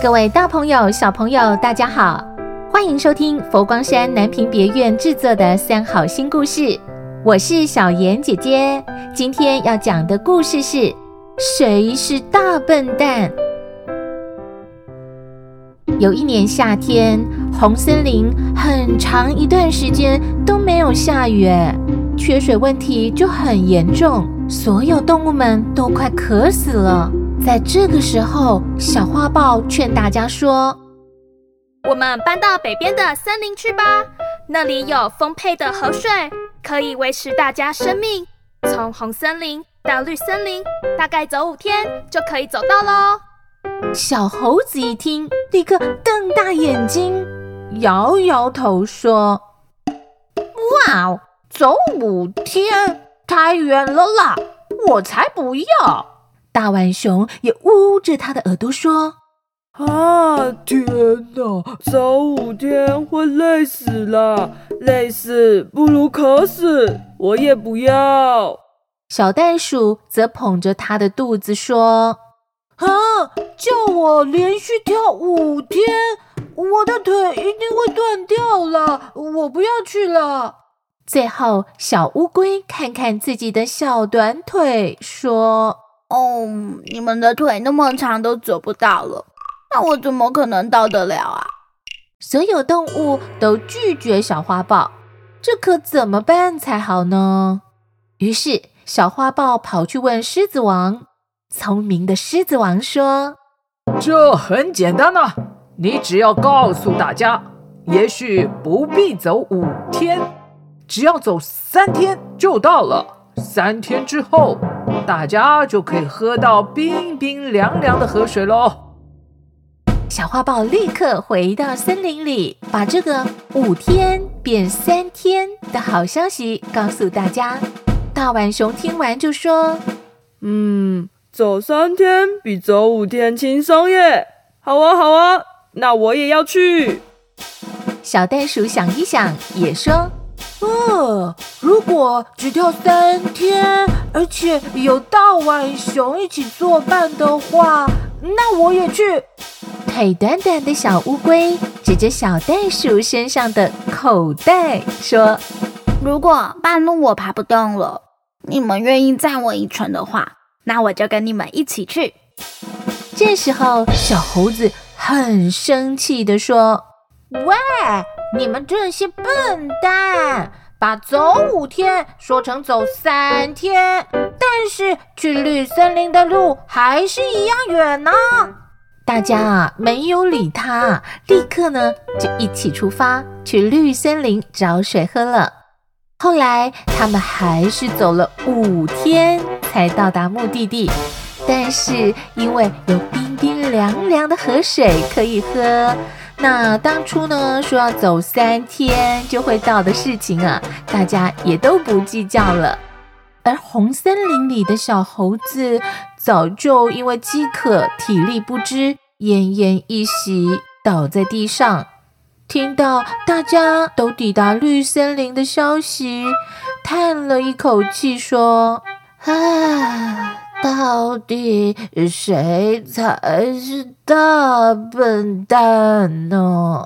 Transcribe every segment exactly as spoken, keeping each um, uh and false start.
各位大朋友小朋友大家好，欢迎收听佛光山南屏别院制作的三好新故事，我是小妍姐姐。今天要讲的故事是谁是大笨蛋。有一年夏天，红森林很长一段时间都没有下雨，缺水问题就很严重，所有动物们都快渴死了。在这个时候，小花豹劝大家说，我们搬到北边的森林去吧，那里有丰沛的河水，可以维持大家生命。从红森林到绿森林大概走五天就可以走到咯。小猴子一听，立刻瞪大眼睛，摇摇头说，哇，走五天太远了啦，我才不要。大浣熊也捂着他的耳朵说，啊，天哪，走五天会累死啦，累死不如渴死，我也不要。小袋鼠则捧着他的肚子说，啊，叫我连续跳五天，我的腿一定会断掉了，我不要去了。最后小乌龟看看自己的小短腿说，哦，你们的腿那么长都走不到了，那我怎么可能到得了啊？所有动物都拒绝小花豹，这可怎么办才好呢？于是小花豹跑去问狮子王。聪明的狮子王说，这很简单啊，你只要告诉大家，也许不必走五天，只要走三天就到了。三天之后大家就可以喝到冰冰凉凉的河水咯。小花豹立刻回到森林里，把这个五天变三天的好消息告诉大家。大浣熊听完就说，嗯，走三天比走五天轻松耶，好啊好啊，那我也要去。小袋鼠想一想也说，哦，如果只跳三天，而且有大浣熊一起作伴的话，那我也去。腿短短的小乌龟指着小袋鼠身上的口袋说，如果半路我爬不动了，你们愿意载我一程的话，那我就跟你们一起去。这时候小猴子很生气地说，喂，你们这些笨蛋，把走五天说成走三天，但是去绿森林的路还是一样远呢。大家啊没有理他，立刻呢就一起出发去绿森林找水喝了。后来他们还是走了五天才到达目的地，但是因为有冰冰凉凉的河水可以喝，那当初呢说要走三天就会到的事情啊，大家也都不计较了。而红森林里的小猴子早就因为饥渴体力不支，奄奄一息倒在地上。听到大家都抵达绿森林的消息，叹了一口气说，唉，到底谁才是大笨蛋呢？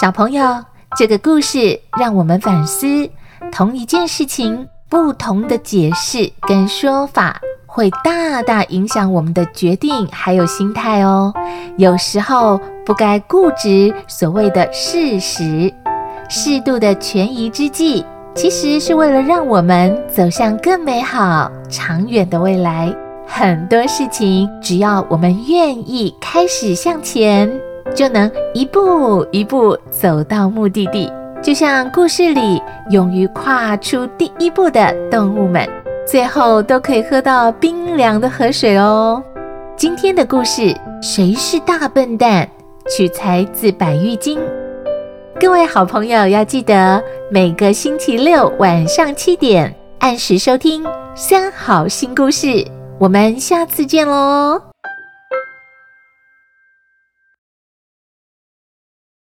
小朋友，这个故事让我们反思，同一件事情，不同的解释跟说法，会大大影响我们的决定还有心态哦。有时候不该固执所谓的事实，适度的权宜之计，其实是为了让我们走向更美好、长远的未来。很多事情，只要我们愿意开始向前，就能一步一步走到目的地。就像故事里，勇于跨出第一步的动物们，最后都可以喝到冰凉的河水哦。今天的故事，谁是大笨蛋？取材自《百喻经》。各位好朋友要记得每个星期六晚上七点按时收听三好新故事，我们下次见喽。